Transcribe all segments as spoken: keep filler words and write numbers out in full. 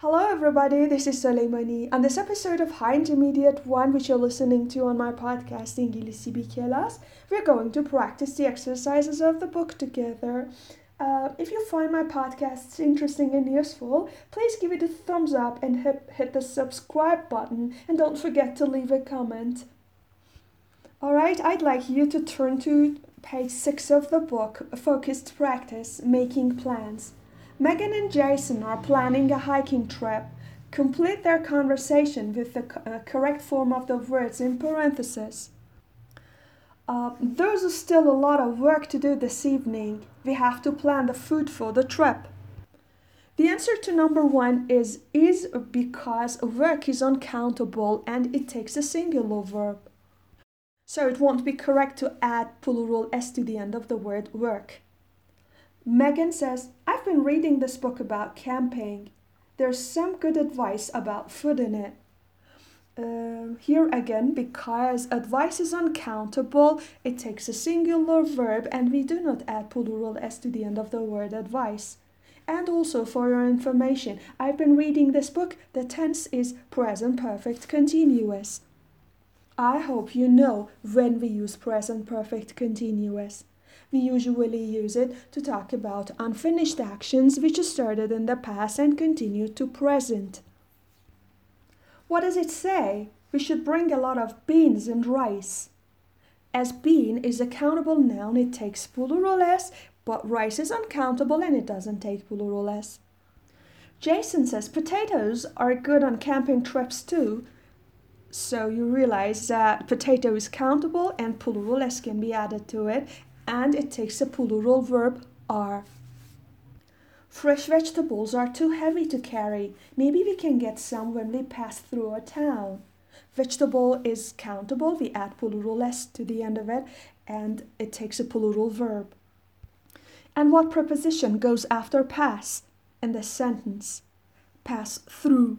Hello everybody, this is Soleimani. On this episode of High Intermediate one, which you're listening to on my podcast, Inglisi Bi Kelas, we're going to practice the exercises of the book together. Uh, if you find my podcasts interesting and useful, please give it a thumbs up and hit, hit the subscribe button, and don't forget to leave a comment. Alright, I'd like you to turn to page six of the book, Focused Practice, Making Plans. Megan and Jason are planning a hiking trip. Complete their conversation with the co- uh, correct form of the words in parentheses. Uh, there's still a lot of work to do this evening. We have to plan the food for the trip. The answer to number one is is because work is uncountable and it takes a singular verb. So it won't be correct to add plural s to the end of the word work. Megan says, I've been reading this book about camping. There's some good advice about food in it. Uh, here again, because advice is uncountable, it takes a singular verb and we do not add plural s to the end of the word advice. And also for your information, I've been reading this book, the tense is present perfect continuous. I hope you know when we use present perfect continuous. We usually use it to talk about unfinished actions which started in the past and continue to present. What does it say? We should bring a lot of beans and rice. As bean is a countable noun, it takes plural s, but rice is uncountable and it doesn't take plural s. Jason says potatoes are good on camping trips too. So you realize that potato is countable and plural s can be added to it. And it takes a plural verb, are. Fresh vegetables are too heavy to carry. Maybe we can get some when we pass through a town. Vegetable is countable. We add plural s to the end of it, and it takes a plural verb. And what preposition goes after pass in this sentence? Pass through.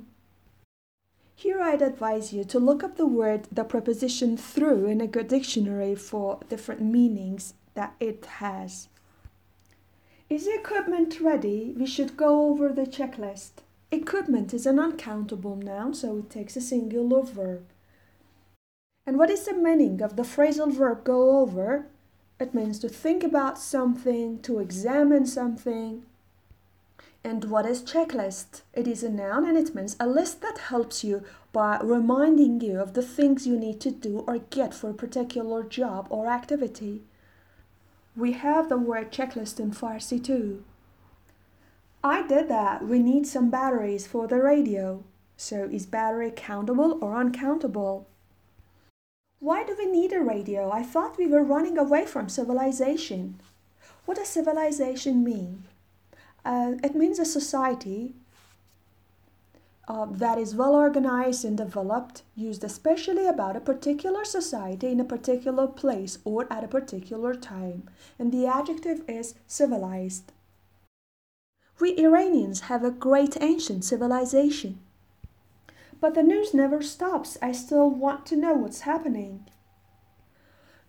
Here I'd advise you to look up the word, the preposition through, in a good dictionary for different meanings that it has. Is the equipment ready? We should go over the checklist. Equipment is an uncountable noun, so it takes a singular verb. And what is the meaning of the phrasal verb go over? It means to think about something, to examine something. And what is checklist? It is a noun and it means a list that helps you by reminding you of the things you need to do or get for a particular job or activity. We have the word checklist in Farsi too. I did that. We need some batteries for the radio. So is battery countable or uncountable? Why do we need a radio? I thought we were running away from civilization. What does civilization mean? Uh, it means a society uh, that is well organized and developed, used especially about a particular society in a particular place or at a particular time. And the adjective is civilized. We Iranians have a great ancient civilization. But the news never stops. I still want to know what's happening.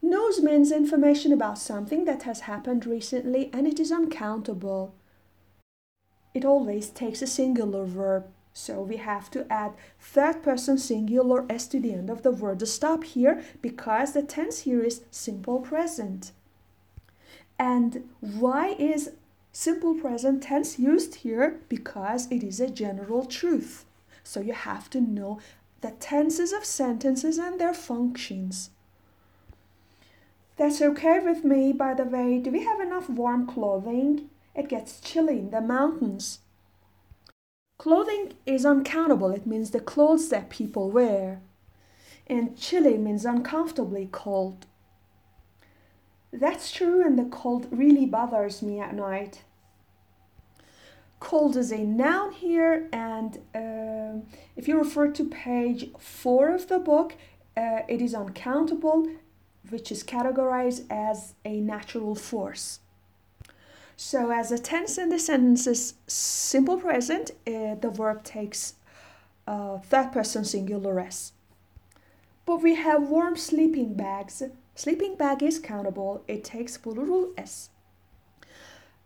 News means information about something that has happened recently and it is uncountable. It always takes a singular verb, so we have to add third person singular s to the end of the word to stop here because the tense here is simple present. And why is simple present tense used here? Because it is a general truth. So you have to know the tenses of sentences and their functions. That's okay with me, by the way. Do we have enough warm clothing? It gets chilly in the mountains. Clothing is uncountable. It means the clothes that people wear. And chilly means uncomfortably cold. That's true, and the cold really bothers me at night. Cold is a noun here, and uh, if you refer to page four of the book, uh, it is uncountable, which is categorized as a natural force. So as a tense in the sentence is simple present, uh, the verb takes uh, third person singular s. But we have warm sleeping bags. Sleeping bag is countable. It takes plural s.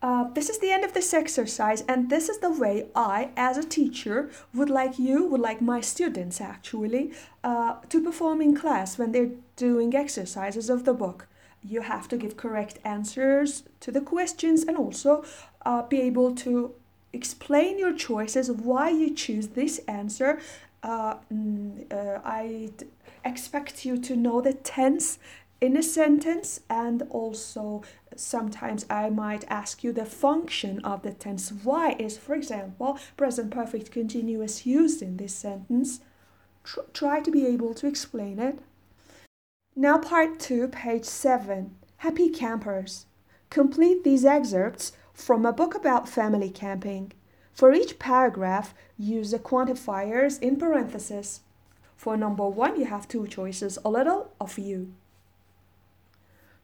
Uh, this is the end of this exercise, and this is the way I, as a teacher, would like you, would like my students actually, uh, to perform in class when they're doing exercises of the book. You have to give correct answers to the questions and also uh, be able to explain your choices, why you choose this answer. Uh, uh, I expect you to know the tense in a sentence, and also sometimes I might ask you the function of the tense. Why is, for example, present perfect continuous used in this sentence? Tr try to be able to explain it. Now part two, page seven. Happy campers. Complete these excerpts from a book about family camping. For each paragraph, use the quantifiers in parentheses. For number one, you have two choices, a little, a few.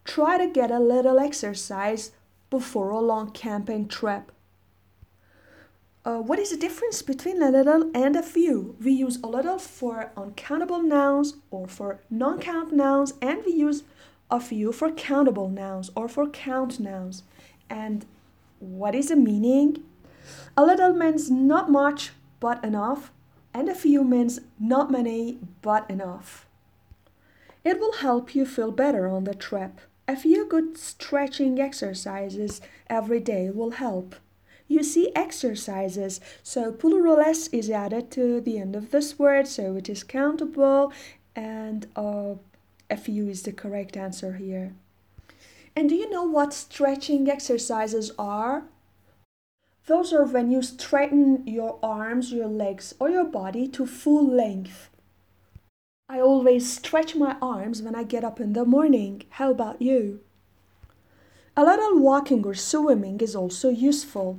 Try to get a little exercise before a long camping trip. Uh, what is the difference between a little and a few? We use a little for uncountable nouns or for non-count nouns, and we use a few for countable nouns or for count nouns. And what is the meaning? A little means not much but enough, and a few means not many but enough. It will help you feel better on the trip. A few good stretching exercises every day will help. You see exercises, so plural s is added to the end of this word, so it is countable, and uh, a few is the correct answer here. And do you know what stretching exercises are? Those are when you straighten your arms, your legs, or your body to full length. I always stretch my arms when I get up in the morning. How about you? A little walking or swimming is also useful.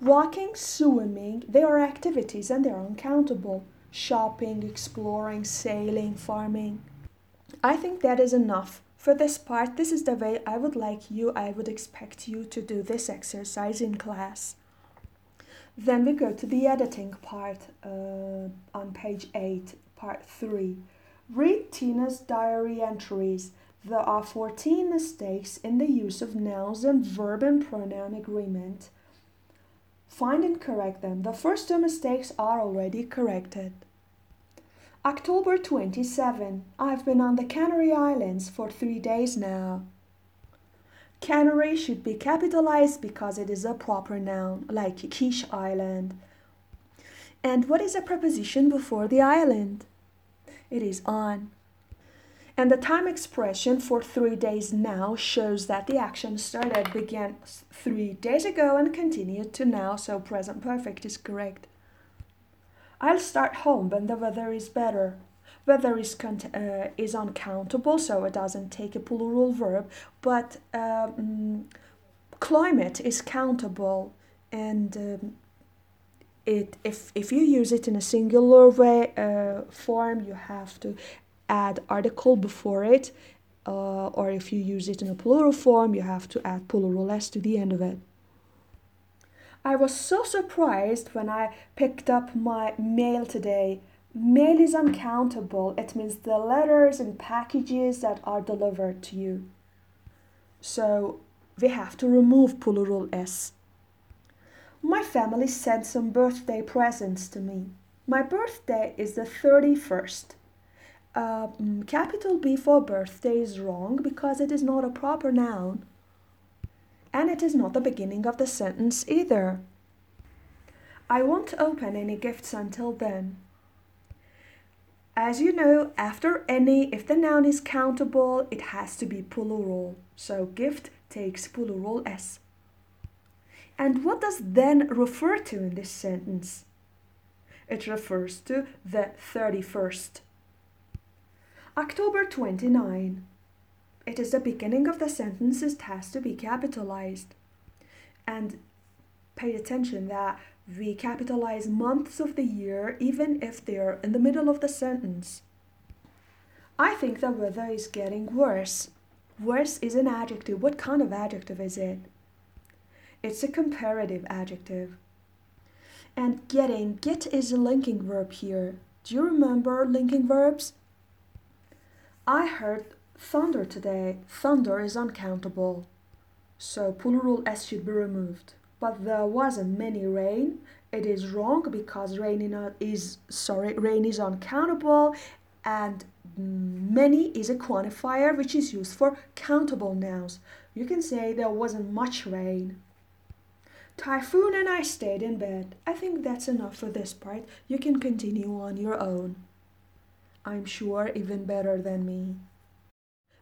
Walking, swimming, they are activities and they are uncountable. Shopping, exploring, sailing, farming. I think that is enough. For this part, this is the way I would like you, I would expect you to do this exercise in class. Then we go to the editing part uh, on page eight, part three. Read Tina's diary entries. There are fourteen mistakes in the use of nouns and verb and pronoun agreement. Find and correct them. The first two mistakes are already corrected. October twenty-seventh. I've been on the Canary Islands for three days now. Canary should be capitalized because it is a proper noun, like Kish Island. And what is a preposition before the island? It is on. And the time expression for three days now shows that the action started, began three days ago and continued to now, so present perfect is correct. I'll start home when the weather is better. Weather is, uh, is uncountable, so it doesn't take a plural verb, but um, climate is countable, and um, It, if, if you use it in a singular way, uh, form, you have to add article before it. Uh, or if you use it in a plural form, you have to add plural s to the end of it. I was so surprised when I picked up my mail today. Mail is uncountable. It means the letters and packages that are delivered to you. So we have to remove plural s. My family sent some birthday presents to me. My birthday is the thirty-first. Uh, capital B for birthday is wrong because it is not a proper noun. And it is not the beginning of the sentence either. I won't open any gifts until then. As you know, after any, if the noun is countable, it has to be plural. So gift takes plural s. And what does then refer to in this sentence? It refers to the thirty-first. October twenty-ninth. It is the beginning of the sentence, it has to be capitalized. And pay attention that we capitalize months of the year even if they are in the middle of the sentence. I think the weather is getting worse. Worse is an adjective. What kind of adjective is it? It's a comparative adjective. And getting, get is a linking verb here. Do you remember linking verbs? I heard thunder today. Thunder is uncountable. so plural s should be removed. But there wasn't many rain. It is wrong because rain is sorry, rain is uncountable, and many is a quantifier which is used for countable nouns. You can say there wasn't much rain. Typhoon and I stayed in bed. I think that's enough for this part. You can continue on your own. I'm sure even better than me.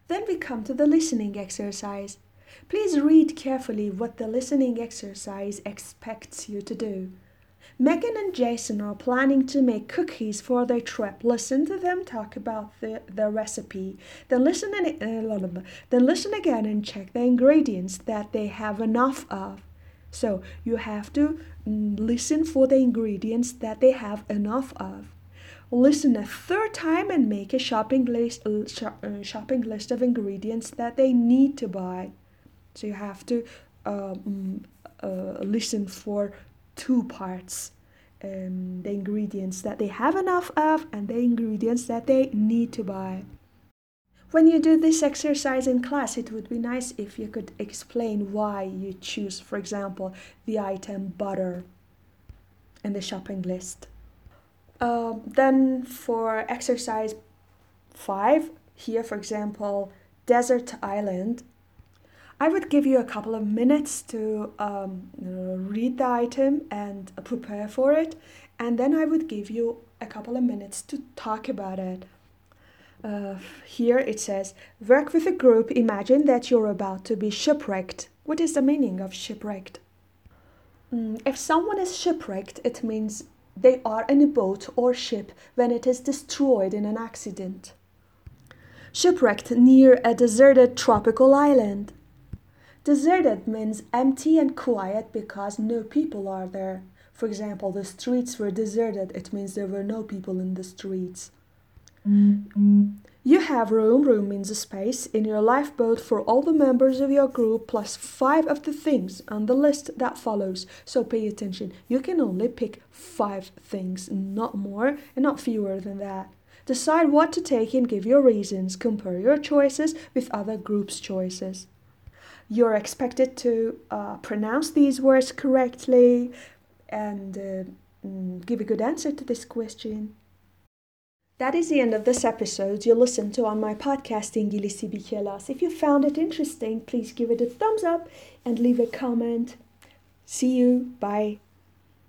Then we come to the listening exercise. Please read carefully what the listening exercise expects you to do. Megan and Jason are planning to make cookies for their trip. Listen to them talk about the, the recipe. Then listen, and, uh, then listen again and check the ingredients that they have enough of. So you have to listen for the ingredients that they have enough of. Listen a third time and make a shopping list, uh, shopping list of ingredients that they need to buy. So you have to um, uh, listen for two parts. Um, the ingredients that they have enough of and the ingredients that they need to buy. When you do this exercise in class, it would be nice if you could explain why you choose, for example, the item butter in the shopping list. Uh, then for exercise five, here, for example, desert island, I would give you a couple of minutes to um, read the item and prepare for it, and then I would give you a couple of minutes to talk about it. Uh, here it says, work with a group, imagine that you're about to be shipwrecked. What is the meaning of shipwrecked? Mm, if someone is shipwrecked, it means they are in a boat or ship when it is destroyed in an accident. Shipwrecked near a deserted tropical island. Deserted means empty and quiet because no people are there. For example, the streets were deserted. It means there were no people in the streets. You have room, room means a space, in your lifeboat for all the members of your group plus five of the things on the list that follows. So pay attention, you can only pick five things, not more and not fewer than that. Decide what to take and give your reasons. Compare your choices with other groups' choices. You're expected to uh, pronounce these words correctly and uh, give a good answer to this question. That is the end of this episode you listened to on my podcast, Inglisi Bi Kelas. If you found it interesting, please give it a thumbs up and leave a comment. See you. Bye.